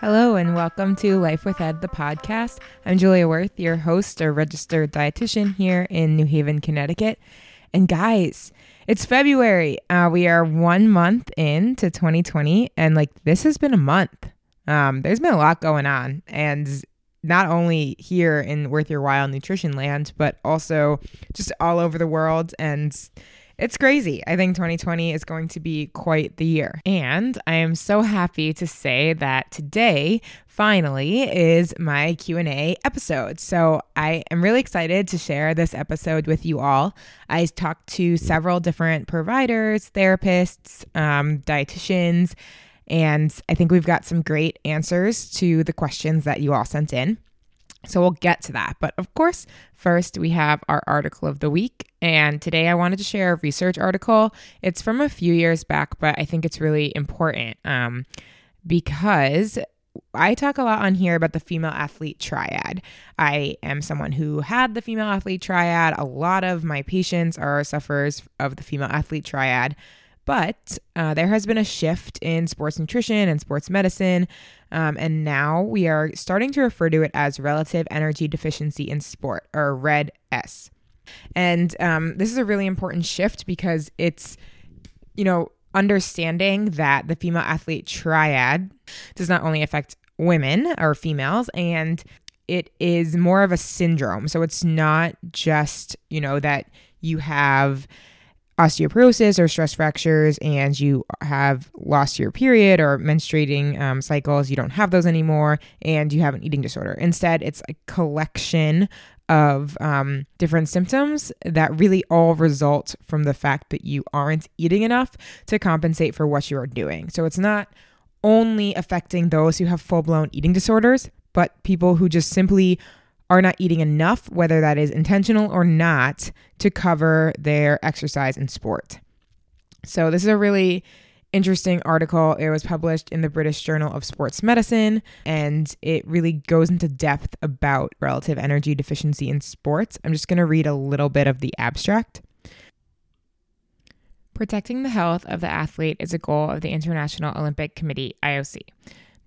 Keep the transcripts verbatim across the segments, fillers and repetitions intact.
Hello and welcome to Life with Ed, the podcast. I'm Julia Worth, your host or registered dietitian here in New Haven, Connecticut. And guys, it's February. Uh, we are one month into twenty twenty, and like this has been a month. Um, there's been a lot going on, and not only here in Worth Your Wild Nutrition Land, but also just all over the world, and it's crazy. I think twenty twenty is going to be quite the year. And I am so happy to say that today, finally, is my Q and A episode. So I am really excited to share this episode with you all. I talked to several different providers, therapists, um, dietitians, and I think we've got some great answers to the questions that you all sent in. So we'll get to that. But of course, first we have our article of the week. And today I wanted to share a research article. It's from a few years back, but I think it's really important um, because I talk a lot on here about the female athlete triad. I am someone who had the female athlete triad. A lot of my patients are sufferers of the female athlete triad. But uh, there has been a shift in sports nutrition and sports medicine, um, and now we are starting to refer to it as relative energy deficiency in sport, or R E D S. And um, this is a really important shift because it's, you know, understanding that the female athlete triad does not only affect women or females, and it is more of a syndrome. So it's not just, you know, that you have osteoporosis or stress fractures and you have lost your period or menstruating um, cycles, you don't have those anymore, and you have an eating disorder. Instead, it's a collection of um, different symptoms that really all result from the fact that you aren't eating enough to compensate for what you are doing. So it's not only affecting those who have full-blown eating disorders, but people who just simply are not eating enough, whether that is intentional or not, to cover their exercise and sport. So this is a really interesting article. It was published in the British Journal of Sports Medicine, and it really goes into depth about relative energy deficiency in sports. I'm just going to read a little bit of the abstract. Protecting the health of the athlete is a goal of the International Olympic Committee, I O C.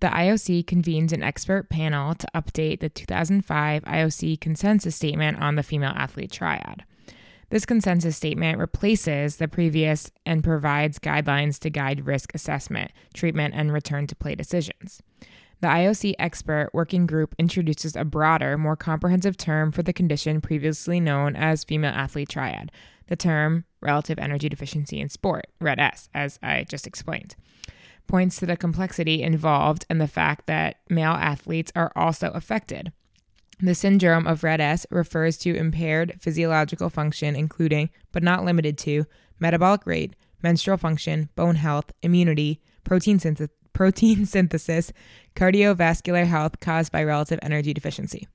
The I O C convenes an expert panel to update the two thousand five I O C consensus statement on the female athlete triad. This consensus statement replaces the previous and provides guidelines to guide risk assessment, treatment, and return to play decisions. The I O C expert working group introduces a broader, more comprehensive term for the condition previously known as female athlete triad, the term relative energy deficiency in sport, R E D S, as I just explained. Points to the complexity involved and the fact that male athletes are also affected. The syndrome of R E D S refers to impaired physiological function, including, but not limited to, metabolic rate, menstrual function, bone health, immunity, protein, synth- protein synthesis, cardiovascular health caused by relative energy deficiency.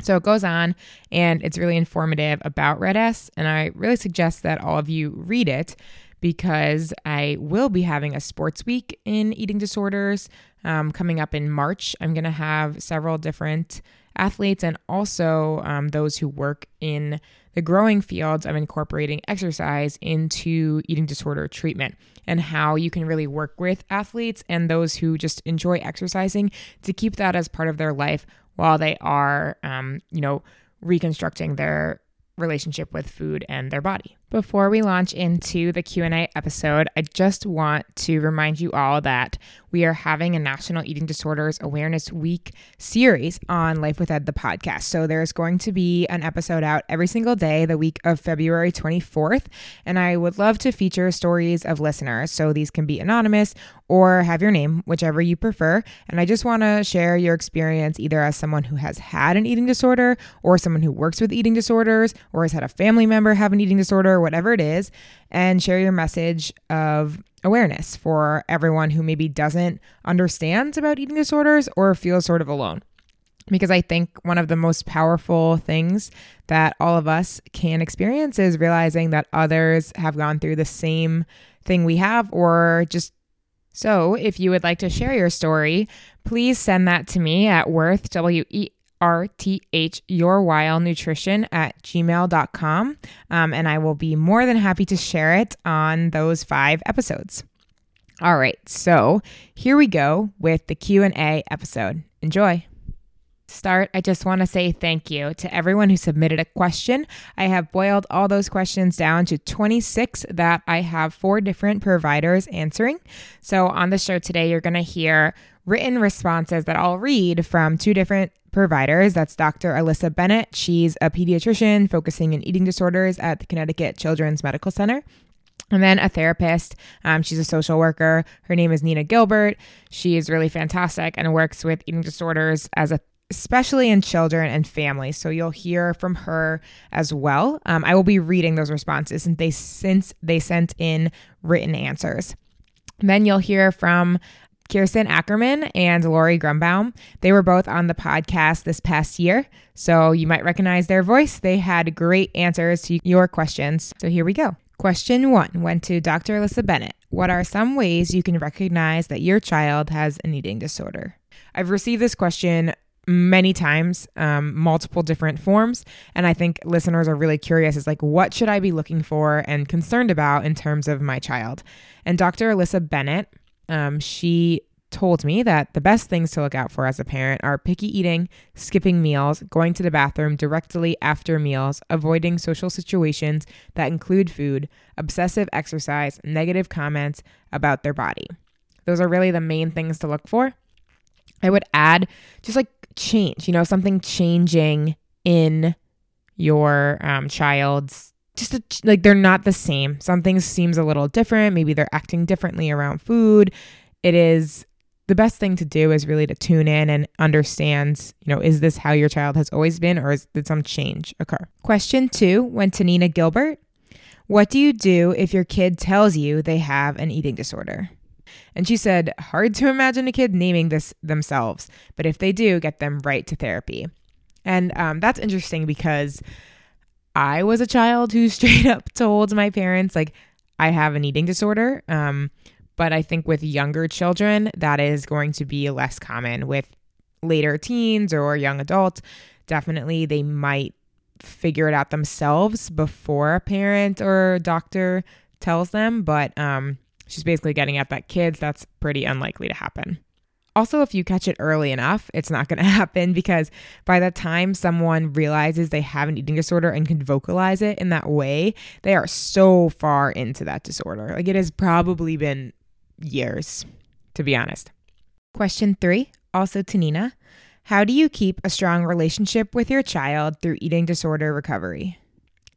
So it goes on, and it's really informative about R E D S, and I really suggest that all of you read it, because I will be having a sports week in eating disorders um, coming up in March. I'm going to have several different athletes and also um, those who work in the growing fields of incorporating exercise into eating disorder treatment and how you can really work with athletes and those who just enjoy exercising to keep that as part of their life while they are, um, you know, reconstructing their relationship with food and their body. Before we launch into the Q and A episode, I just want to remind you all that we are having a National Eating Disorders Awareness Week series on Life with Ed, the podcast. So there's going to be an episode out every single day the week of February twenty-fourth, and I would love to feature stories of listeners. So these can be anonymous or have your name, whichever you prefer. And I just want to share your experience either as someone who has had an eating disorder or someone who works with eating disorders or has had a family member have an eating disorder, whatever it is, and share your message of awareness for everyone who maybe doesn't understand about eating disorders or feels sort of alone. Because I think one of the most powerful things that all of us can experience is realizing that others have gone through the same thing we have or just so. If you would like to share your story, please send that to me at Worth, W E R T H Your Wild Nutrition at gmail dot com, um, and I will be more than happy to share it on those five episodes. All right, so here we go with the Q and A episode. Enjoy. Start, I just want to say thank you to everyone who submitted a question. I have boiled all those questions down to twenty-six that I have four different providers answering. So on the show today, you're going to hear written responses that I'll read from two different providers. That's Doctor Alyssa Bennett. She's a pediatrician focusing in eating disorders at the Connecticut Children's Medical Center. And then a therapist. Um, she's a social worker. Her name is Nina Gilbert. She is really fantastic and works with eating disorders as a especially in children and families. So you'll hear from her as well. Um, I will be reading those responses since they, since they sent in written answers. And then you'll hear from Kirsten Ackerman and Lori Grunbaum. They were both on the podcast this past year, so you might recognize their voice. They had great answers to your questions. So here we go. Question one went to Doctor Alyssa Bennett. What are some ways you can recognize that your child has an eating disorder? I've received this question many times, um, multiple different forms. And I think listeners are really curious. It's like, what should I be looking for and concerned about in terms of my child? And Doctor Alyssa Bennett, um, she told me that the best things to look out for as a parent are picky eating, skipping meals, going to the bathroom directly after meals, avoiding social situations that include food, obsessive exercise, negative comments about their body. Those are really the main things to look for. I would add just like change, you know, something changing in your um, child's, just a, like they're not the same. Something seems a little different. Maybe they're acting differently around food. It is the best thing to do is really to tune in and understand, you know, is this how your child has always been or is, did some change occur? Question two went to Nina Gilbert. What do you do if your kid tells you they have an eating disorder? And she said, hard to imagine a kid naming this themselves, but if they do, get them right to therapy. And um, that's interesting because I was a child who straight up told my parents, like, I have an eating disorder. Um, but I think with younger children, that is going to be less common. With later teens or young adults, definitely they might figure it out themselves before a parent or a doctor tells them. But um she's basically getting at that kids, that's pretty unlikely to happen. Also, if you catch it early enough, it's not going to happen because by the time someone realizes they have an eating disorder and can vocalize it in that way, they are so far into that disorder. Like it has probably been years, to be honest. Question three, also to Nina. How do you keep a strong relationship with your child through eating disorder recovery?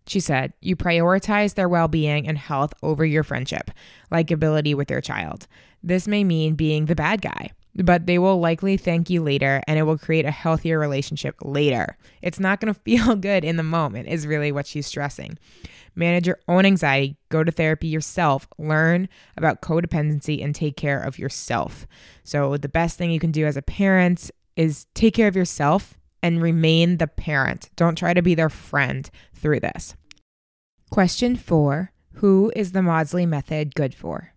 She said, you prioritize their well-being and health over your friendship, likability with your child. This may mean being the bad guy, but they will likely thank you later and it will create a healthier relationship later. It's not going to feel good in the moment is really what she's stressing. Manage your own anxiety, go to therapy yourself, learn about codependency and take care of yourself. So the best thing you can do as a parent is take care of yourself and remain the parent. Don't try to be their friend through this. Question four, who is the Maudsley method good for?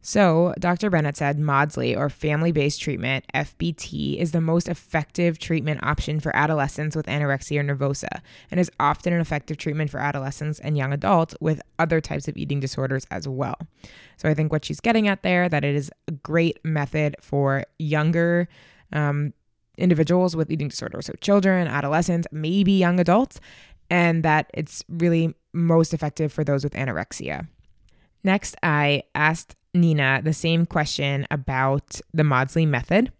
So Doctor Bennett said Maudsley or family-based treatment, F B T, is the most effective treatment option for adolescents with anorexia nervosa and is often an effective treatment for adolescents and young adults with other types of eating disorders as well. So I think what she's getting at there, that it is a great method for younger um individuals with eating disorders, so children, adolescents, maybe young adults, and that it's really most effective for those with anorexia. Next, I asked Nina the same question about the Maudsley method,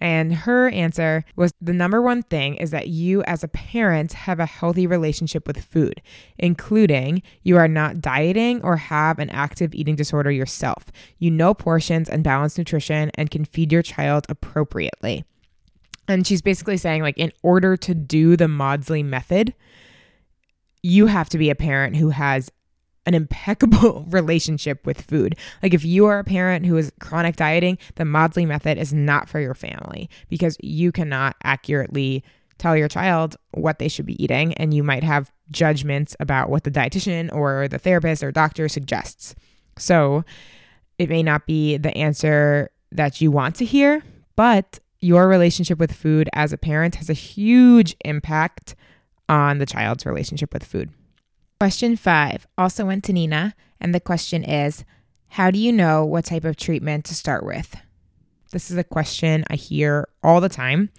and her answer was the number one thing is that you as a parent have a healthy relationship with food, including you are not dieting or have an active eating disorder yourself. You know portions and balanced nutrition and can feed your child appropriately. And she's basically saying, like, in order to do the Maudsley method, you have to be a parent who has an impeccable relationship with food. Like if you are a parent who is chronic dieting, the Maudsley method is not for your family because you cannot accurately tell your child what they should be eating. And you might have judgments about what the dietitian or the therapist or doctor suggests. So it may not be the answer that you want to hear, but your relationship with food as a parent has a huge impact on the child's relationship with food. Question five also went to Nina, and the question is, How do you know what type of treatment to start with? This is a question I hear all the time.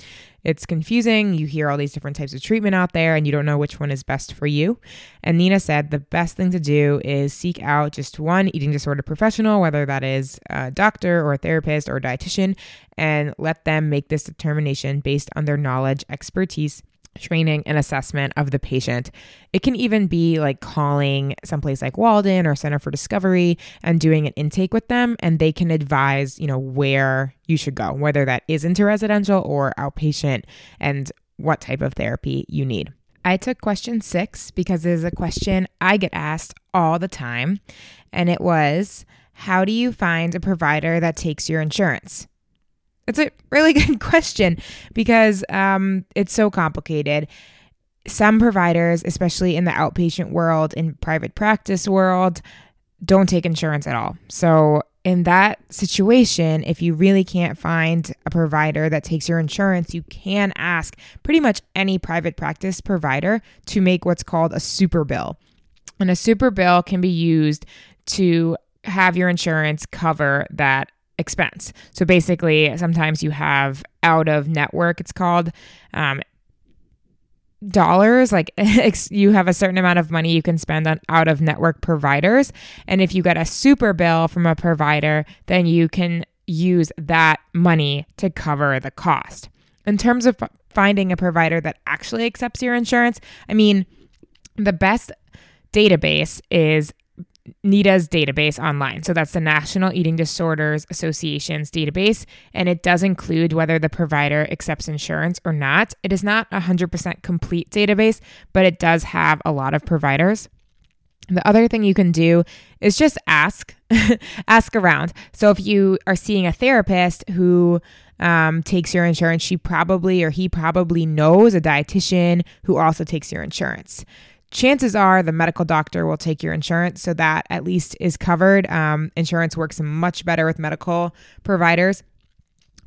It's confusing. You hear all these different types of treatment out there and you don't know which one is best for you. And Nina said the best thing to do is seek out just one eating disorder professional, whether that is a doctor or a therapist or a dietitian, and let them make this determination based on their knowledge, expertise, training, and assessment of the patient. It can even be like calling someplace like Walden or Center for Discovery and doing an intake with them, and they can advise, you know, where you should go, whether that is into residential or outpatient, and what type of therapy you need. I took question six because it is a question I get asked all the time, and it was, how do you find a provider that takes your insurance? It's a really good question because um, it's so complicated. Some providers, especially in the outpatient world, in private practice world, don't take insurance at all. So in that situation, if you really can't find a provider that takes your insurance, you can ask pretty much any private practice provider to make what's called a super bill. And a super bill can be used to have your insurance cover that expense. So basically, sometimes you have out of network, it's called, um, dollars, like you have a certain amount of money you can spend on out of network providers. And if you get a super bill from a provider, then you can use that money to cover the cost. In terms of finding a provider that actually accepts your insurance, I mean, the best database is NEDA's database online. So that's the National Eating Disorders Association's database, and it does include whether the provider accepts insurance or not. It is not a one hundred percent complete database, but it does have a lot of providers. The other thing you can do is just ask, ask around. So if you are seeing a therapist who um, takes your insurance, she probably or he probably knows a dietitian who also takes your insurance. Chances are the medical doctor will take your insurance, so that at least is covered. Um, insurance works much better with medical providers.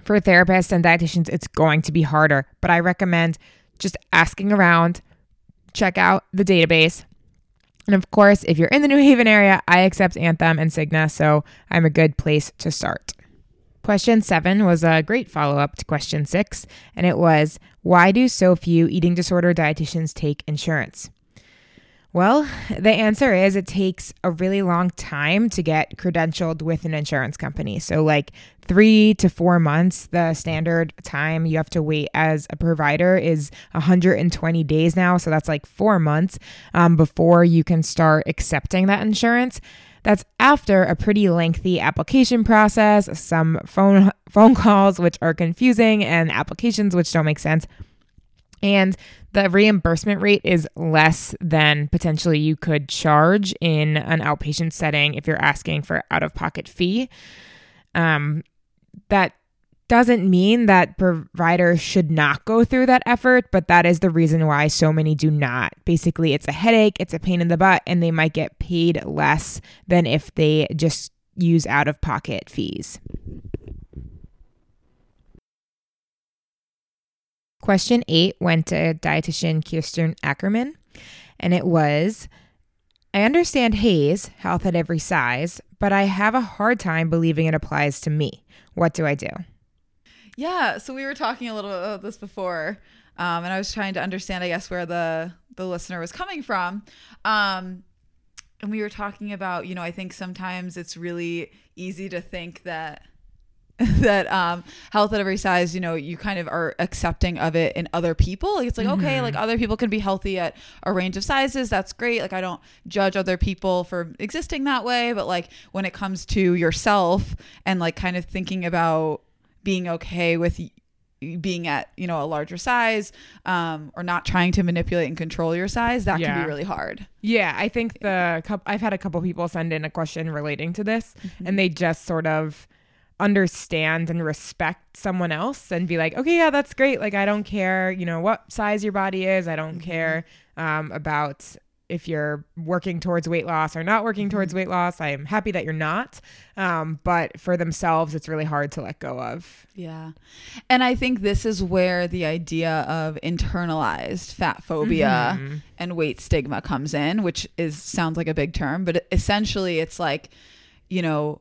For therapists and dietitians, it's going to be harder, but I recommend just asking around, check out the database. And of course, if you're in the New Haven area, I accept Anthem and Cigna, so I'm a good place to start. Question seven was a great follow-up to question six, and it was, why do so few eating disorder dietitians take insurance? Well, the answer is it takes a really long time to get credentialed with an insurance company. So like three to four months, the standard time you have to wait as a provider is one hundred twenty days now. So that's like four months um, before you can start accepting that insurance. That's after a pretty lengthy application process, some phone phone calls, which are confusing, and applications, which don't make sense. And the reimbursement rate is less than potentially you could charge in an outpatient setting if you're asking for out-of-pocket fee. Um, that doesn't mean that providers should not go through that effort, but that is the reason why so many do not. Basically, it's a headache, it's a pain in the butt, and they might get paid less than if they just use out-of-pocket fees. Question eight went to dietitian Kirsten Ackerman, and it was, I understand Hayes, health at every size, but I have a hard time believing it applies to me. What do I do? Yeah, so we were talking a little about this before, um, and I was trying to understand, I guess, where the, the listener was coming from. Um, and we were talking about, you know, I think sometimes it's really easy to think that that um health at every size, you know, you kind of are accepting of it in other people. Like, it's like, mm-hmm. okay, like other people can be healthy at a range of sizes. That's great. Like, I don't judge other people for existing that way. But like when it comes to yourself and like kind of thinking about being okay with being at, you know, a larger size, um, or not trying to manipulate and control your size, that yeah. can be really hard. Yeah. I think the I've had a couple people send in a question relating to this, mm-hmm. and they just sort of understand and respect someone else and be like, okay, yeah, that's great. Like, I don't care, you know, what size your body is. I don't mm-hmm. care um, about if you're working towards weight loss or not working mm-hmm. towards weight loss. I am happy that you're not. Um, but for themselves, it's really hard to let go of. Yeah. And I think this is where the idea of internalized fat phobia mm-hmm. and weight stigma comes in, which is sounds like a big term, but essentially it's like, you know,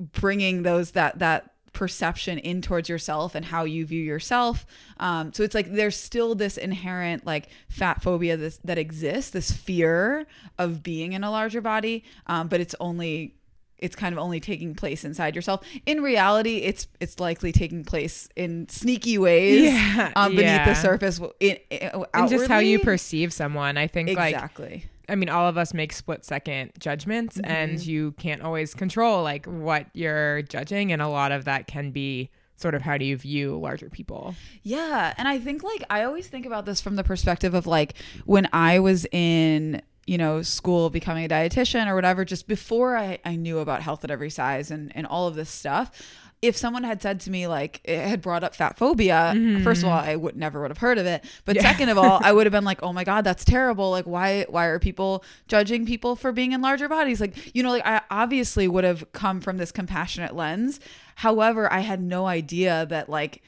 bringing those, that, that perception in towards yourself and how you view yourself. Um, so it's like, there's still this inherent like fat phobia this, that exists, this fear of being in a larger body. Um, but it's only, it's kind of only taking place inside yourself. In reality, it's it's likely taking place in sneaky ways, yeah, um, beneath yeah. the surface, in, in, outwardly. And just how you perceive someone. I think exactly. like, I mean, all of us make split second judgments, mm-hmm. and you can't always control like what you're judging. And a lot of that can be sort of how do you view larger people? Yeah. And I think like, I always think about this from the perspective of like when I was in, you know, school, becoming a dietitian or whatever, just before I, I knew about health at every size and, and all of this stuff, if someone had said to me, like, it had brought up fat phobia, mm-hmm. first of all, I would never would have heard of it. But yeah. second of all, I would have been like, oh my God, that's terrible. Like, why, why are people judging people for being in larger bodies? Like, you know, like I obviously would have come from this compassionate lens. However, I had no idea that like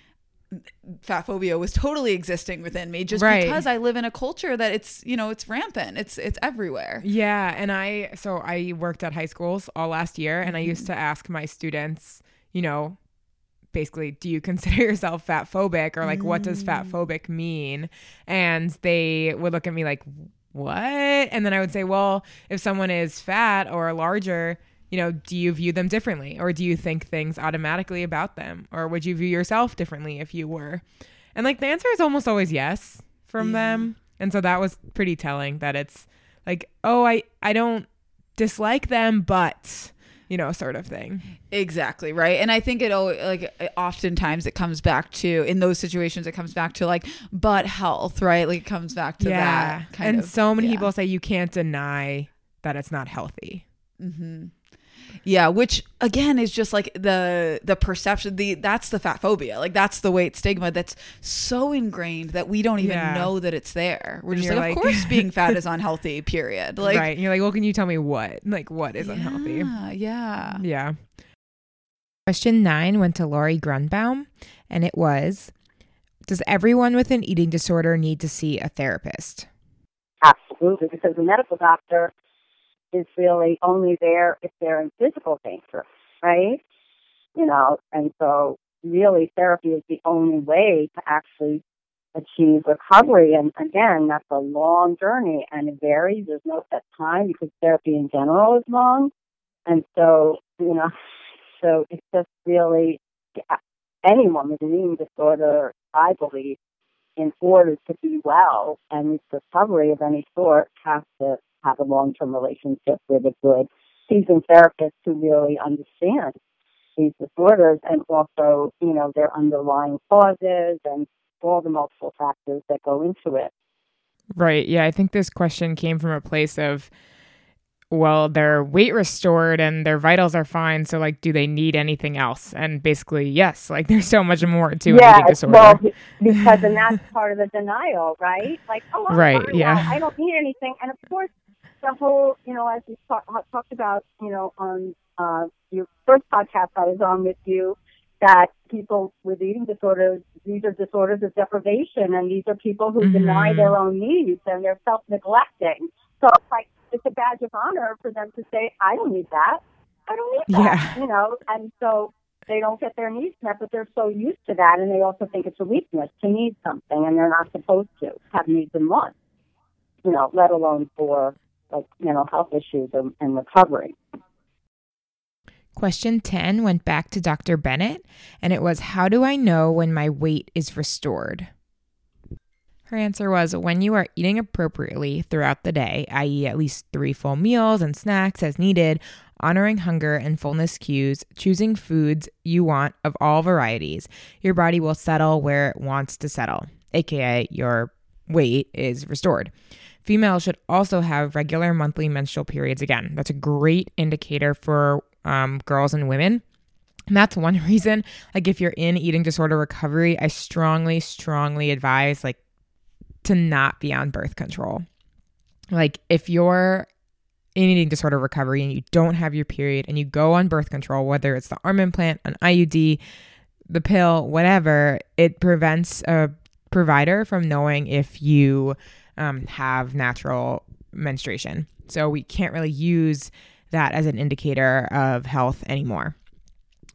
fat phobia was totally existing within me just right. because I live in a culture that it's, you know, it's rampant. It's, it's everywhere. Yeah. And I, so I worked at high schools all last year, and mm-hmm. I used to ask my students, you know, basically, do you consider yourself fat phobic, or like, mm. what does fat phobic mean? And they would look at me like, what? And then I would say, well, if someone is fat or larger, you know, do you view them differently, or do you think things automatically about them, or would you view yourself differently if you were? And like the answer is almost always yes from yeah. them. And so that was pretty telling that it's like, oh, I, I don't dislike them, but... you know, sort of thing. Exactly. Right. And I think it always, like oftentimes it comes back to, in those situations, it comes back to like, but health, right? Like it comes back to yeah. that. Kind and of, so many yeah. people say you can't deny that it's not healthy. Mm-hmm. Yeah. Which again is just like the, the perception, the, that's the fat phobia. Like that's the weight stigma that's so ingrained that we don't even yeah. know that it's there. We're and just like, like, of course being fat is unhealthy, period. Like, right. And you're like, well, can you tell me what, like what is yeah, unhealthy? Yeah. Yeah. Question nine went to Lori Grunbaum, and it was, does everyone with an eating disorder need to see a therapist? Absolutely. Because the medical doctor is really only there if they're in physical danger, right? You know, and so really therapy is the only way to actually achieve recovery. And again, that's a long journey, and it varies. There's no set time because therapy in general is long. And so, you know, so it's just really anyone with an eating disorder, I believe, in order to be well and reach recovery of any sort, has to have a long-term relationship with a good seasoned therapist who really understands these disorders and also, you know, their underlying causes and all the multiple factors that go into it. Right. Yeah. I think this question came from a place of, well, they're weight restored and their vitals are fine. So like, do they need anything else? And basically, yes, like there's so much more to yeah, an eating disorder. Well, because and that's part of the denial, right? Like, oh, I'm right, fine, yeah. I don't need anything. And of course, the whole, you know, as we talk, talked about, you know, on uh, your first podcast I was on with you, that people with eating disorders, these are disorders of deprivation, and these are people who mm-hmm. deny their own needs and they're self-neglecting. So it's like, it's a badge of honor for them to say, I don't need that. I don't need that, yeah. you know, and so they don't get their needs met, but they're so used to that, and they also think it's a weakness to need something, and they're not supposed to have needs in one, you know, let alone for like mental health issues and, and recovery. Question ten went back to Doctor Bennett, and it was, how do I know when my weight is restored? Her answer was, when you are eating appropriately throughout the day, that is at least three full meals and snacks as needed, honoring hunger and fullness cues, choosing foods you want of all varieties, your body will settle where it wants to settle, aka your weight is restored. Females should also have regular monthly menstrual periods again. That's a great indicator for um, girls and women. And that's one reason, like if you're in eating disorder recovery, I strongly, strongly advise like to not be on birth control. Like if you're in eating disorder recovery and you don't have your period and you go on birth control, whether it's the arm implant, an I U D, the pill, whatever, it prevents a provider from knowing if you um, have natural menstruation. So we can't really use that as an indicator of health anymore.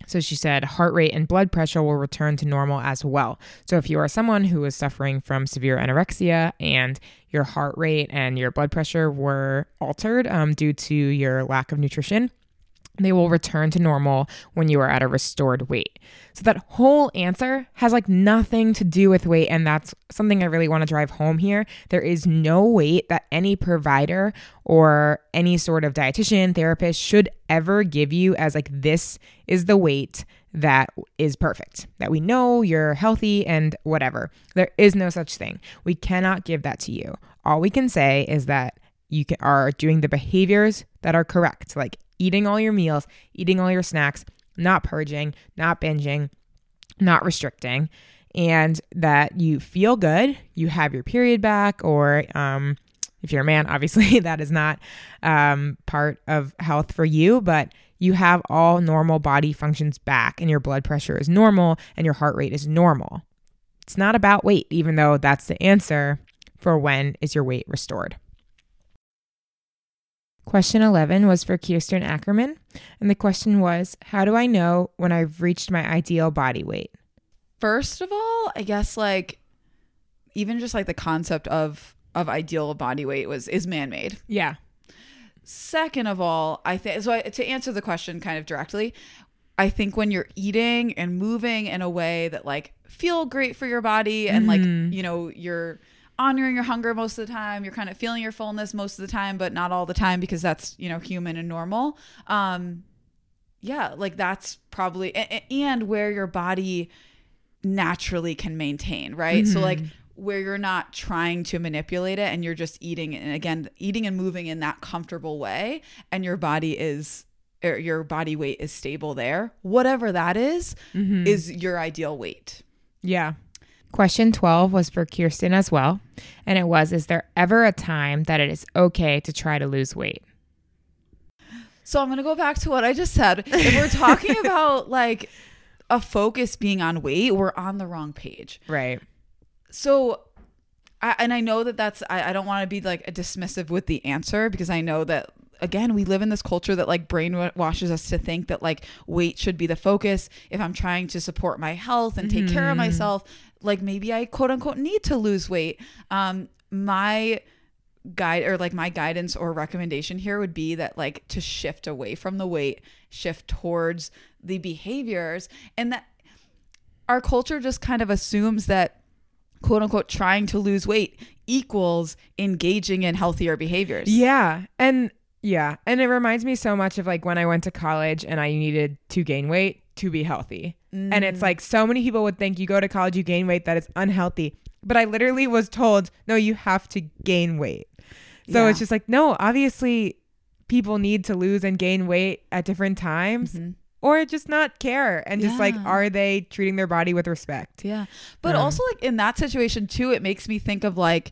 So she said heart rate and blood pressure will return to normal as well. So if you are someone who is suffering from severe anorexia and your heart rate and your blood pressure were altered um, due to your lack of nutrition, they will return to normal when you are at a restored weight. So that whole answer has like nothing to do with weight. And that's something I really want to drive home here. There is no weight that any provider or any sort of dietitian, therapist should ever give you as like, this is the weight that is perfect, that we know you're healthy and whatever. There is no such thing. We cannot give that to you. All we can say is that you can, are doing the behaviors that are correct, like eating all your meals, eating all your snacks, not purging, not binging, not restricting, and that you feel good, you have your period back, or um, if you're a man, obviously that is not um, part of health for you, but you have all normal body functions back and your blood pressure is normal and your heart rate is normal. It's not about weight, even though that's the answer for when is your weight restored. Question eleven was for Kirsten Ackerman, and the question was, how do I know when I've reached my ideal body weight? First of all, I guess like even just like the concept of of ideal body weight was is man-made. Yeah. Second of all, I think so I, to answer the question kind of directly, I think when you're eating and moving in a way that like feel great for your body and mm-hmm. like, you know, you're honoring your hunger most of the time, you're kind of feeling your fullness most of the time, but not all the time because that's, you know, human and normal. Um, yeah, like that's probably, and where your body naturally can maintain, right? Mm-hmm. So like where you're not trying to manipulate it and you're just eating and again, eating and moving in that comfortable way and your body is, or your body weight is stable there, whatever that is, mm-hmm. is your ideal weight. Yeah. Question twelve was for Kirsten as well, and it was, is there ever a time that it is okay to try to lose weight? So I'm going to go back to what I just said. If we're talking about like a focus being on weight, we're on the wrong page. Right. So, I, and I know that that's, I, I don't want to be like a dismissive with the answer because I know that, again, we live in this culture that like brainwashes us to think that like weight should be the focus. If I'm trying to support my health and take mm. care of myself, like maybe I quote unquote need to lose weight. Um, my guide or like my guidance or recommendation here would be that like to shift away from the weight, shift towards the behaviors, and that our culture just kind of assumes that quote unquote trying to lose weight equals engaging in healthier behaviors. Yeah. And Yeah. And it reminds me so much of like when I went to college and I needed to gain weight to be healthy. Mm. And it's like so many people would think you go to college, you gain weight, that is unhealthy. But I literally was told, no, you have to gain weight. So yeah. It's just like, no, obviously people need to lose and gain weight at different times mm-hmm. or just not care. And yeah. just like, are they treating their body with respect? Yeah. But um, also like in that situation too, it makes me think of like,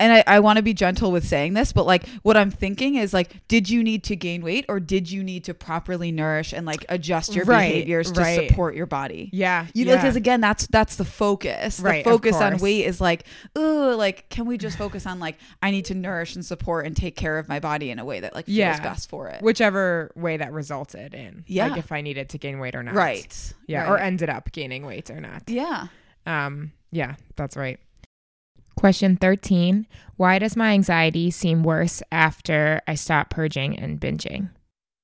and I, I want to be gentle with saying this, but like what I'm thinking is like, did you need to gain weight or did you need to properly nourish and like adjust your right, behaviors to right. support your body? Yeah. You know, yeah. because again, that's, that's the focus. Right, the focus on weight is like, ooh, like, can we just focus on like, I need to nourish and support and take care of my body in a way that like feels yeah. best for it. Whichever way that resulted in. Yeah. Like if I needed to gain weight or not. Right. Yeah. Right. Or ended up gaining weight or not. Yeah. Um. Yeah, that's right. Question thirteen, why does my anxiety seem worse after I stop purging and binging?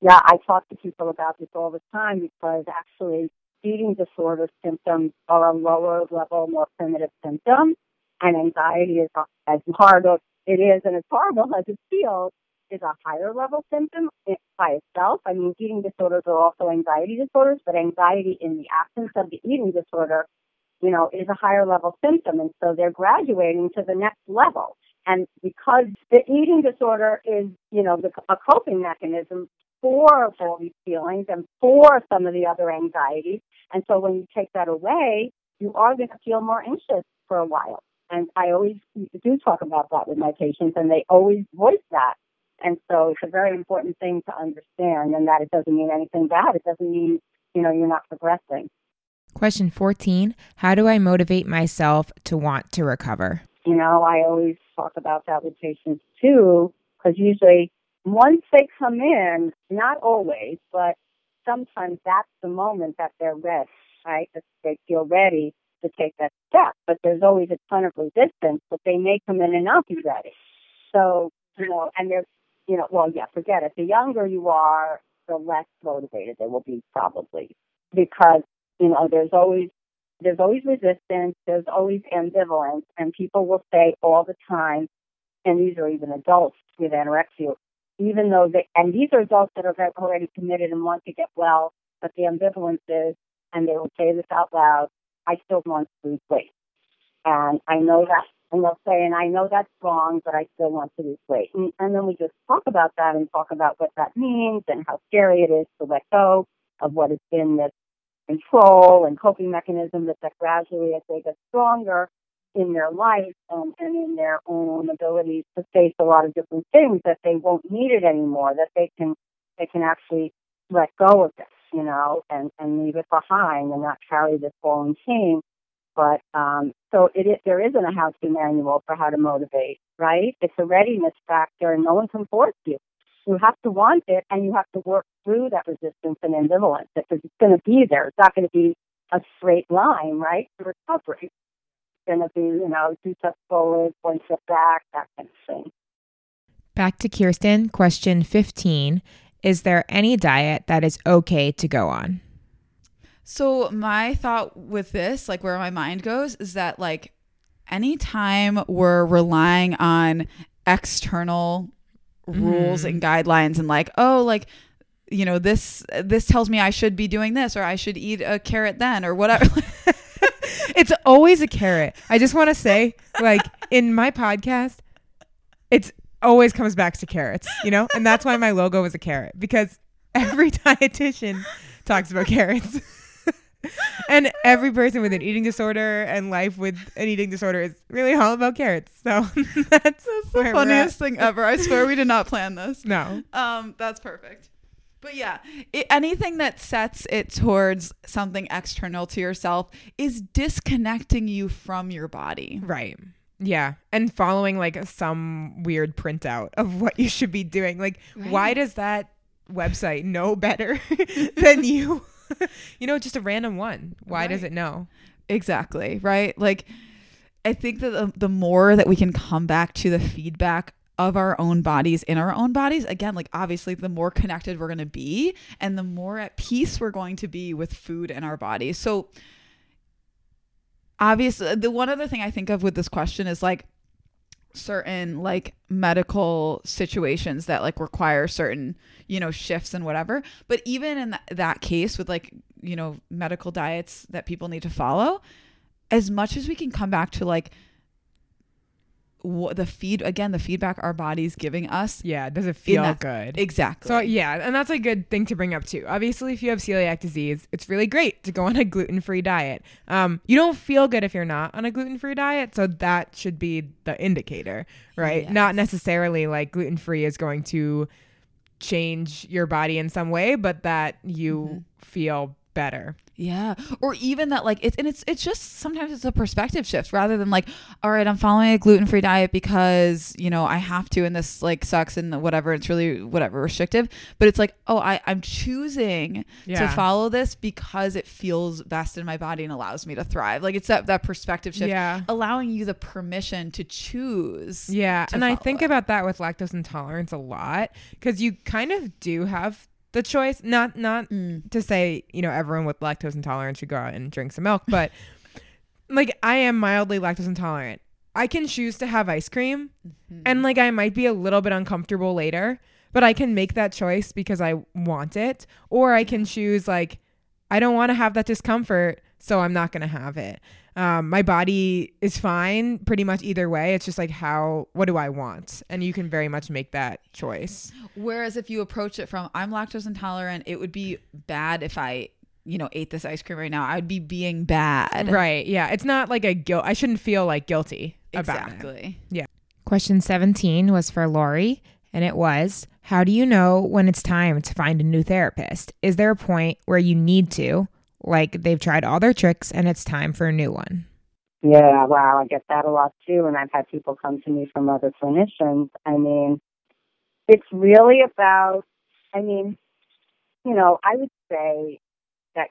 Yeah, I talk to people about this all the time because actually eating disorder symptoms are a lower level, more primitive symptom, and anxiety is as hard as it is and as horrible as it feels is a higher level symptom by itself. I mean, eating disorders are also anxiety disorders, but anxiety in the absence of the eating disorder, you know, is a higher level symptom. And so they're graduating to the next level. And because the eating disorder is, you know, the, a coping mechanism for all these feelings and for some of the other anxieties. And so when you take that away, you are going to feel more anxious for a while. And I always do talk about that with my patients, and they always voice that. And so it's a very important thing to understand, and that it doesn't mean anything bad. It doesn't mean, you know, you're not progressing. Question fourteen, how do I motivate myself to want to recover? You know, I always talk about that with patients too, because usually Once they come in, not always, but sometimes that's the moment that they're ready, right? That they feel ready to take that step. But there's always a ton of resistance, but they may come in and not be ready. So, you know, and they're, you know, well, yeah, forget it. The younger you are, the less motivated they will be probably because, you know, there's always, there's always resistance. There's always ambivalence. And people will say all the time, and these are even adults with anorexia, even though they, and these are adults that are already committed and want to get well, but the ambivalence is, and they will say this out loud, I still want to lose weight. And I know that, and they'll say, and I know that's wrong, but I still want to lose weight. And, and then we just talk about that and talk about what that means and how scary it is to let go of what has been this control and coping mechanism that, that gradually, as they get stronger in their life and, and in their own abilities to face a lot of different things, that they won't need it anymore, that they can they can actually let go of this, you know, and, and leave it behind and not carry this ball and chain. But um, so it is, there isn't a how-to manual for how to motivate, right? It's a readiness factor, and no one can force you. You have to want it, and you have to work through that resistance and ambivalence because it's going to be there. It's not going to be a straight line, right, to recovery. Going to be, you know, two steps forward, one step back, that kind of thing. Back to Kirsten, question fifteen. Is there any diet that is okay to go on? So my thought with this, like where my mind goes, is that like anytime we're relying on external mm. rules and guidelines and like, oh, like, you know, this, this tells me I should be doing this or I should eat a carrot then or whatever. It's always a carrot. I just want to say, like, in my podcast, it's always comes back to carrots, you know? And that's why my logo is a carrot, because every dietitian talks about carrots. And every person with an eating disorder and life with an eating disorder is really all about carrots. So that's, that's the funniest thing ever. I swear we did not plan this. No. Um, that's perfect. But yeah, it, anything that sets it towards something external to yourself is disconnecting you from your body. Right. Yeah. And following like some weird printout of what you should be doing. Like, right. Why does that website know better than you? You know, just a random one. Why right. does it know? Exactly. Right. Like, I think that the, the more that we can come back to the feedback of our own bodies in our own bodies, again, like obviously the more connected we're going to be and the more at peace we're going to be with food and our bodies. So obviously the one other thing I think of with this question is like certain like medical situations that like require certain, you know, shifts and whatever. But even in th- that case with like, you know, medical diets that people need to follow, as much as we can come back to like the feed again the feedback our body's giving us, yeah does it feel that, good exactly so yeah and that's a good thing to bring up too. Obviously if you have celiac disease, it's really great to go on a gluten-free diet. Um you don't feel good if you're not on a gluten-free diet, so that should be the indicator, right? Yes. Not necessarily like gluten-free is going to change your body in some way, but that you mm-hmm. feel better. Yeah. Or even that like it's and it's it's just sometimes it's a perspective shift rather than like, all right, I'm following a gluten-free diet because, you know, I have to and this like sucks and whatever, it's really whatever restrictive. But it's like, oh, I, I'm choosing yeah. to follow this because it feels best in my body and allows me to thrive. Like it's that, that perspective shift yeah. allowing you the permission to choose. Yeah. To and I think it. about that with lactose intolerance a lot, because you kind of do have the choice, not not mm. to say, you know, everyone with lactose intolerance should go out and drink some milk, but like I am mildly lactose intolerant. I can choose to have ice cream mm-hmm. and like I might be a little bit uncomfortable later, but I can make that choice because I want it, or I can choose like I don't want to have that discomfort, so I'm not going to have it. Um, my body is fine pretty much either way. It's just like how, what do I want? And you can very much make that choice. Whereas if you approach it from, I'm lactose intolerant, it would be bad if I, you know, ate this ice cream right now. I'd be being bad. Right. Yeah. It's not like a guilt. I shouldn't feel like guilty about it. Exactly. Yeah. Question seventeen was for Lori, and it was, how do you know when it's time to find a new therapist? Is there a point where you need to? Like they've tried all their tricks and it's time for a new one. Yeah, wow, I get that a lot too. And I've had people come to me from other clinicians. I mean, It's really about, I mean, you know, I would say that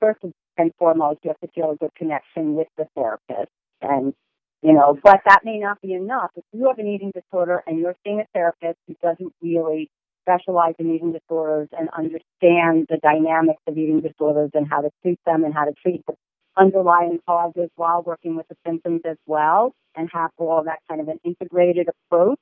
first and foremost, you have to feel a good connection with the therapist. And, you know, but that may not be enough. If you have an eating disorder and you're seeing a therapist who doesn't really specialize in eating disorders and understand the dynamics of eating disorders and how to treat them and how to treat the underlying causes while working with the symptoms as well and have all that kind of an integrated approach,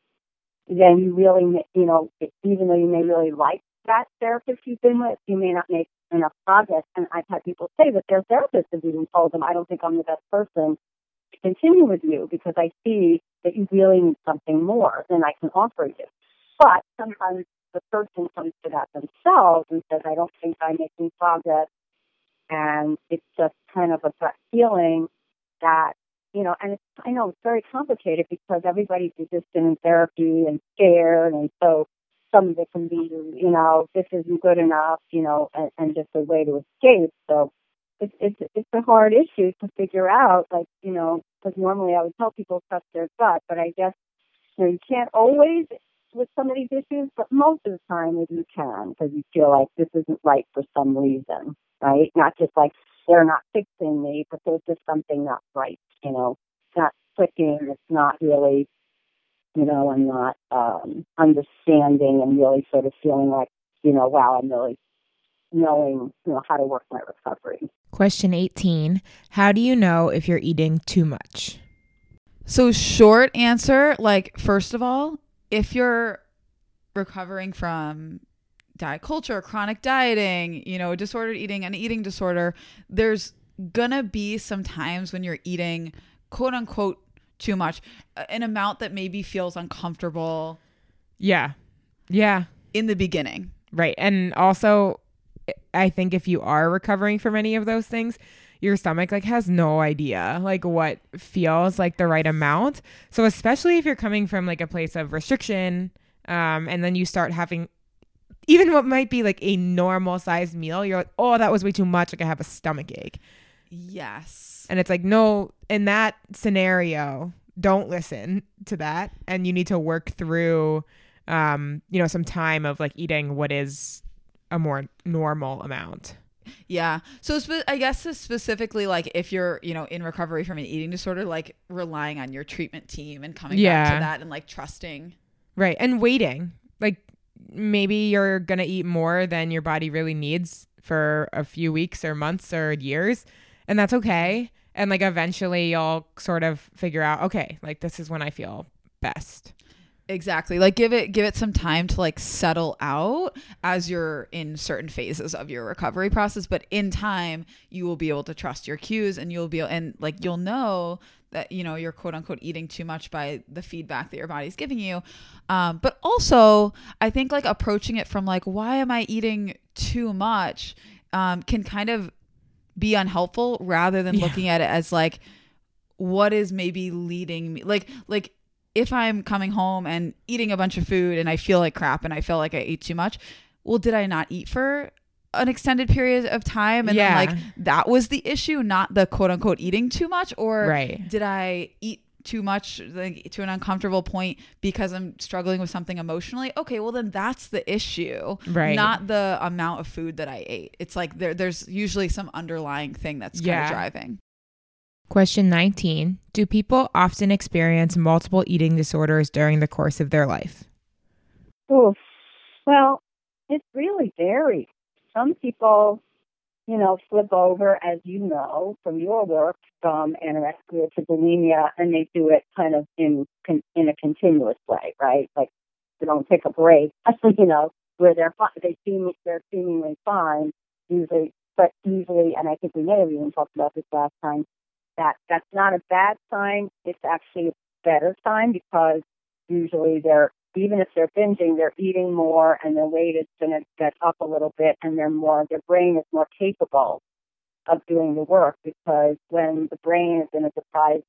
then you really, you know, even though you may really like that therapist you've been with, you may not make enough progress. And I've had people say that their therapist has even told them, I don't think I'm the best person to continue with you because I see that you really need something more than I can offer you. But sometimes the person comes to that themselves and says, I don't think I'm making progress. And it's just kind of a gut feeling that, you know, and it's, I know it's very complicated because everybody's resistant in therapy and scared. And so some of it can be, you know, this isn't good enough, you know, and, and just a way to escape. So it's, it's, it's a hard issue to figure out, like, you know, because normally I would tell people trust their gut, but I guess, you know, you can't always with some of these issues, but most of the time you can because you feel like this isn't right for some reason, right? Not just like they're not fixing me, but there's just something not right, you know, it's not clicking, it's not really, you know, I'm not um, understanding and really sort of feeling like, you know, wow, I'm really knowing, you know, how to work my recovery. Question eighteen, how do you know if you're eating too much? So short answer, like, first of all, if you're recovering from diet culture, chronic dieting, you know, disordered eating, an eating disorder, there's gonna be some times when you're eating, quote unquote, too much, an amount that maybe feels uncomfortable. Yeah. Yeah. In the beginning. Right. And also, I think if you are recovering from any of those things, your stomach like has no idea like what feels like the right amount. So especially if you're coming from like a place of restriction um, and then you start having even what might be like a normal sized meal, you're like, oh, that was way too much. Like I have a stomach ache. Yes. And it's like, no, in that scenario, don't listen to that. And you need to work through, um, you know, some time of like eating what is a more normal amount. Yeah. So spe- I guess specifically like if you're, you know, in recovery from an eating disorder, like relying on your treatment team and coming yeah. back to that and like trusting. Right. And waiting. Like maybe you're going to eat more than your body really needs for a few weeks or months or years. And that's okay. And like eventually you'll sort of figure out, okay, like this is when I feel best. Exactly. Like give it give it some time to like settle out as you're in certain phases of your recovery process. But in time, you will be able to trust your cues and you'll be and like you'll know that, you know, you're quote unquote eating too much by the feedback that your body's giving you. Um, but also, I think like approaching it from like, why am I eating too much um, can kind of be unhelpful rather than yeah. looking at it as like, what is maybe leading me like like. If I'm coming home and eating a bunch of food and I feel like crap and I feel like I ate too much, well, did I not eat for an extended period of time? And yeah. then like that was the issue, not the quote unquote eating too much or right. did I eat too much like, to an uncomfortable point because I'm struggling with something emotionally? Okay, well then that's the issue, right? Not the amount of food that I ate. It's like there, there's usually some underlying thing that's yeah. kind of driving. Question nineteen, do people often experience multiple eating disorders during the course of their life? Oh, well, it's really varied. Some people, you know, flip over, as you know, from your work, from anorexia to bulimia, and they do it kind of in in a continuous way, right? Like they don't take a break, you know, where they're, they seem, they're seemingly fine, usually, but usually, and I think we may have even talked about this last time, That that's not a bad sign. It's actually a better sign because usually they're, even if they're binging, they're eating more and their weight is going to get up a little bit and they're more, their brain is more capable of doing the work because when the brain is in a deprived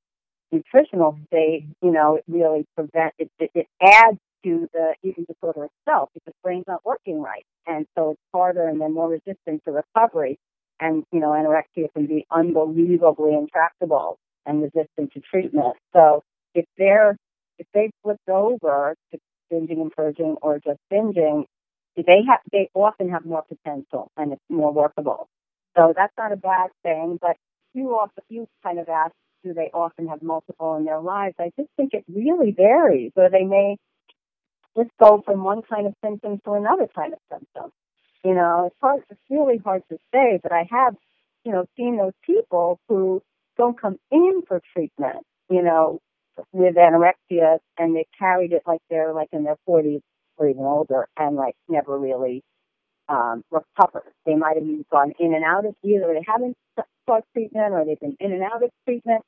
nutritional state, you know, it really prevents, it, it, it adds to the eating disorder itself because the brain's not working right. And so it's harder and they're more resistant to recovery. And, you know, anorexia can be unbelievably intractable and resistant to treatment. So if they're, if they flipped over to binging and purging or just binging, they have they often have more potential and it's more workable. So that's not a bad thing, but you also you kind of asked, do they often have multiple in their lives? I just think it really varies, or they may just go from one kind of symptom to another kind of symptom. You know, it's hard, it's really hard to say, but I have, you know, seen those people who don't come in for treatment, you know, with anorexia, and they carried it like they're like in their forties or even older, and like never really um, recovered. They might have gone in and out of either they haven't sought treatment or they've been in and out of treatment,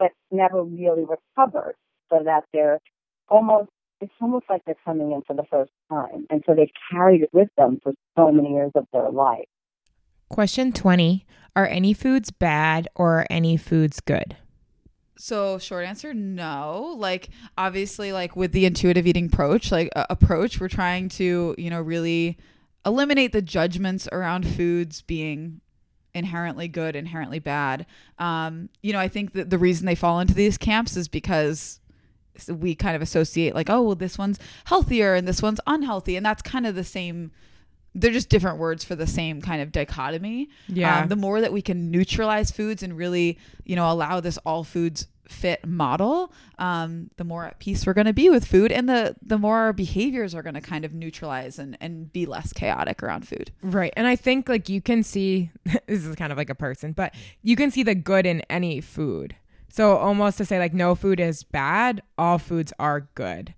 but never really recovered. So that they're almost it's almost like they're coming in for the first time, and so they carried it with them for so many years of their life. Question twenty: are any foods bad or are any foods good? So short answer, no. Like obviously, like with the intuitive eating approach, like uh, approach, we're trying to, you know, really eliminate the judgments around foods being inherently good, inherently bad. Um, you know, I think that the reason they fall into these camps is because we kind of associate like, oh, well, this one's healthier and this one's unhealthy, and that's kind of the same. They're just different words for the same kind of dichotomy. Yeah. Um, the more that we can neutralize foods and really, you know, allow this all foods fit model, um, the more at peace we're going to be with food, and the, the more our behaviors are going to kind of neutralize and, and be less chaotic around food. Right. And I think like you can see, this is kind of like a person, but you can see the good in any food. So almost to say like no food is bad, all foods are good.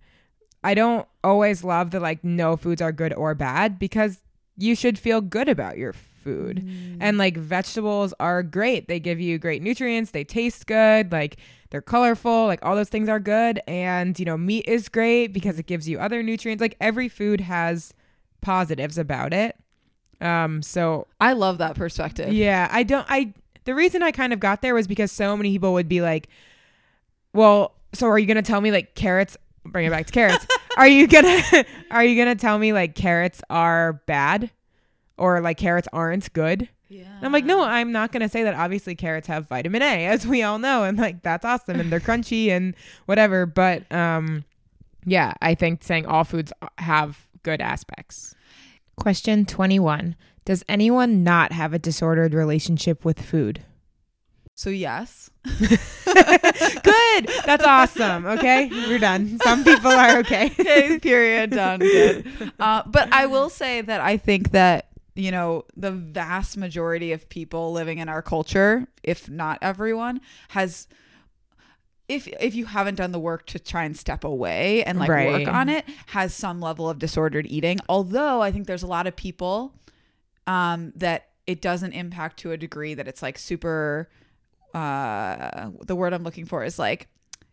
I don't always love the like no foods are good or bad, because you should feel good about your food. Mm. And like vegetables are great. They give you great nutrients. They taste good. Like they're colorful. Like all those things are good. And, you know, meat is great because it gives you other nutrients. Like every food has positives about it. Um, so I love that perspective. Yeah, I don't. I the reason I kind of got there was because so many people would be like, well, so are you going to tell me like carrots? Bring it back to carrots. Are you gonna are you gonna tell me like carrots are bad or like carrots aren't good? Yeah. And I'm like, no, I'm not gonna say that. Obviously carrots have vitamin A, as we all know, and like that's awesome, and they're crunchy and whatever. But um yeah, I think saying all foods have good aspects. Question twenty-one. Does anyone not have a disordered relationship with food? So yes. Good. That's awesome. Okay. You're done. Some people are okay. Okay. Period. Done. Good. Uh, but I will say that I think that, you know, the vast majority of people living in our culture, if not everyone, has, if if you haven't done the work to try and step away and like right. work on it, has some level of disordered eating. Although I think there's a lot of people um, that it doesn't impact to a degree that it's like super... Uh, the word I'm looking for is like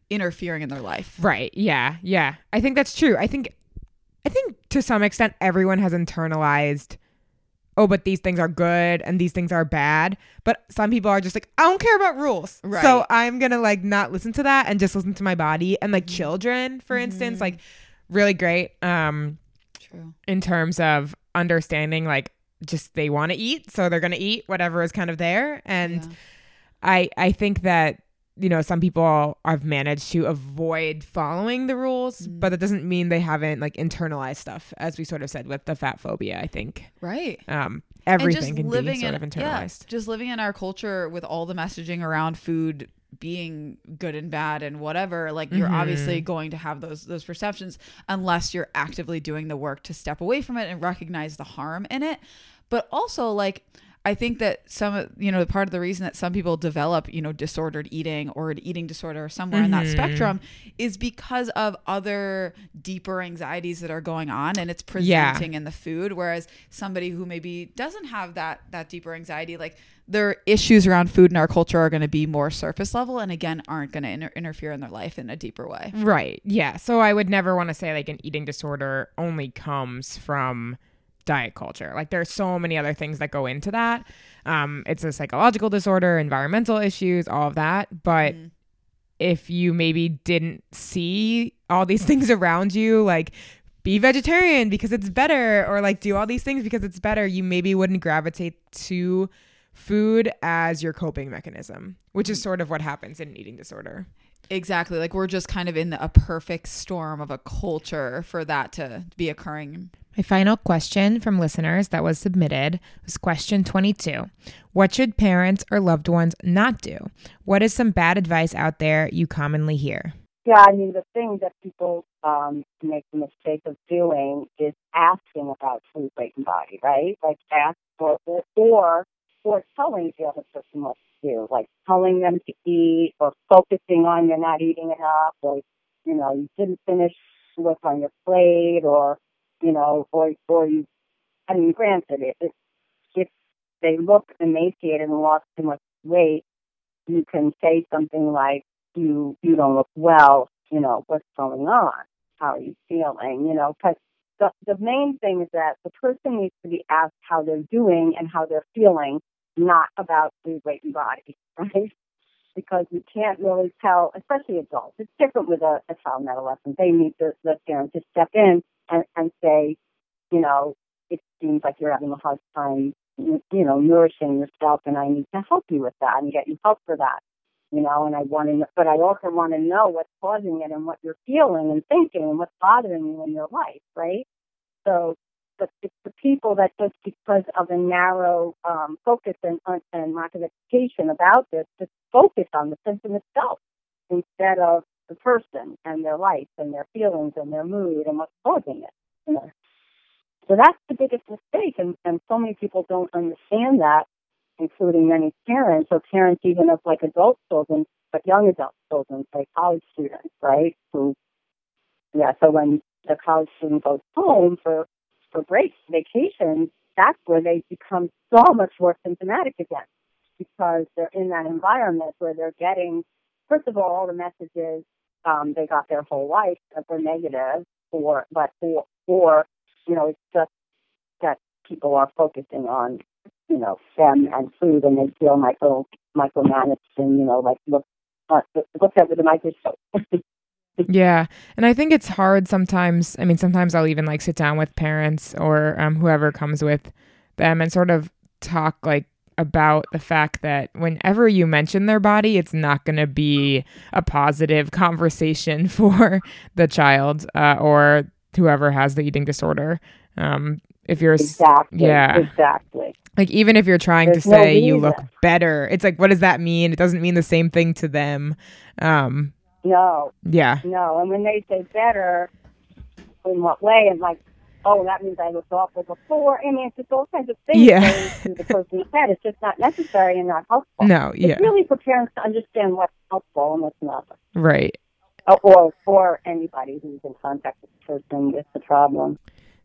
interfering in their life. Right. Yeah. Yeah. I think that's true. I think, I think to some extent everyone has internalized, oh, but these things are good and these things are bad. But some people are just like, I don't care about rules. Right. So I'm going to like not listen to that and just listen to my body. And like children, for mm-hmm. instance, like really great um, true. In terms of understanding, like just they want to eat. So they're going to eat whatever is kind of there. And yeah. I, I think that, you know, some people have managed to avoid following the rules, mm. but that doesn't mean they haven't like internalized stuff, as we sort of said with the fat phobia, I think. Right. Um, everything can be sort in, of internalized. Yeah, just living in our culture with all the messaging around food being good and bad and whatever, like you're mm-hmm. obviously going to have those those perceptions unless you're actively doing the work to step away from it and recognize the harm in it. But also like... I think that some, you know, part of the reason that some people develop, you know, disordered eating or an eating disorder or somewhere mm-hmm. in that spectrum is because of other deeper anxieties that are going on and it's presenting yeah. in the food. Whereas somebody who maybe doesn't have that, that deeper anxiety, like their issues around food in our culture are going to be more surface level and again, aren't going to inter- interfere in their life in a deeper way. Right. Yeah. So I would never want to say like an eating disorder only comes from diet culture. Like there's so many other things that go into that. Um, it's a psychological disorder, environmental issues, all of that. But mm. if you maybe didn't see all these things around you, like be vegetarian because it's better, or like do all these things because it's better, you maybe wouldn't gravitate to food as your coping mechanism, which is sort of what happens in an eating disorder. Exactly. Like we're just kind of in the, a perfect storm of a culture for that to be occurring. My final question from listeners that was submitted was question twenty-two. What should parents or loved ones not do? What is some bad advice out there you commonly hear? Yeah, I mean, the thing that people um, make the mistake of doing is asking about food, weight, and body, right? Like ask for, or or telling the other person what to do, like telling them to eat or focusing on you're not eating enough or, you know, you didn't finish what's on your plate or, you know, or, or you, I mean, granted, if, if they look emaciated and lost too much weight, you can say something like, you you don't look well, you know, what's going on? How are you feeling? You know, because the, the main thing is that the person needs to be asked how they're doing and how they're feeling, not about food, weight, and body, right? Because you can't really tell, especially adults. It's different with a, a child and adolescent. They need the, the parent to step in and, and say, you know, it seems like you're having a hard time, you know, nourishing yourself, and I need to help you with that and get you help for that. You know, and I want to, but I also want to know what's causing it and what you're feeling and thinking and what's bothering you in your life, right? So, but it's the people that just because of a narrow um, focus and, and lack of education about this, just focus on the symptom itself instead of the person and their life and their feelings and their mood and what's causing it. You know? So that's the biggest mistake, and, and so many people don't understand that, including many parents, or parents even of like adult children, but young adult children, like college students, right? Who, yeah, so when the college student goes home for, for breaks, vacations, that's where they become so much more symptomatic again because they're in that environment where they're getting, first of all, all the messages um, they got their whole life that were negative, or, but, or, or, you know, it's just that people are focusing on, you know, them and food, and they feel micro micromanaged, and you know, like look, uh, look over the microscope. Yeah, and I think it's hard sometimes. I mean, sometimes I'll even like sit down with parents or um, whoever comes with them and sort of talk like about the fact that whenever you mention their body, it's not going to be a positive conversation for the child uh, or whoever has the eating disorder. Um, if you're exactly, yeah, exactly. Like, even if you're trying There's to say no you look better, it's like, what does that mean? It doesn't mean the same thing to them. Um, no. Yeah. No. And when they say better, in what way? And like, oh, that means I looked awful before. I mean, it's just all kinds of things. Yeah. The person's head. It's just not necessary and not helpful. No, yeah. It's really for parents to understand what's helpful and what's not. Right. Or, or for anybody who's in contact with the person with the problem.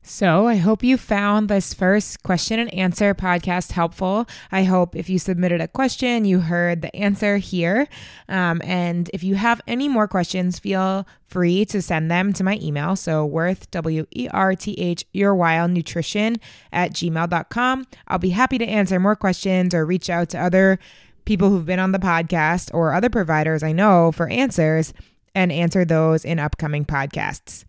So I hope you found this first question and answer podcast helpful. I hope if you submitted a question, you heard the answer here. Um, and if you have any more questions, feel free to send them to my email. So Worth, W E R T H, Your Wild Nutrition at gmail dot com. I'll be happy to answer more questions or reach out to other people who've been on the podcast or other providers I know for answers and answer those in upcoming podcasts.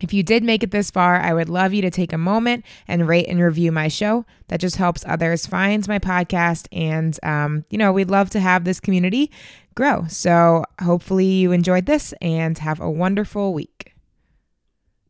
If you did make it this far, I would love you to take a moment and rate and review my show. That just helps others find my podcast. And, um, you know, we'd love to have this community grow. So hopefully you enjoyed this and have a wonderful week.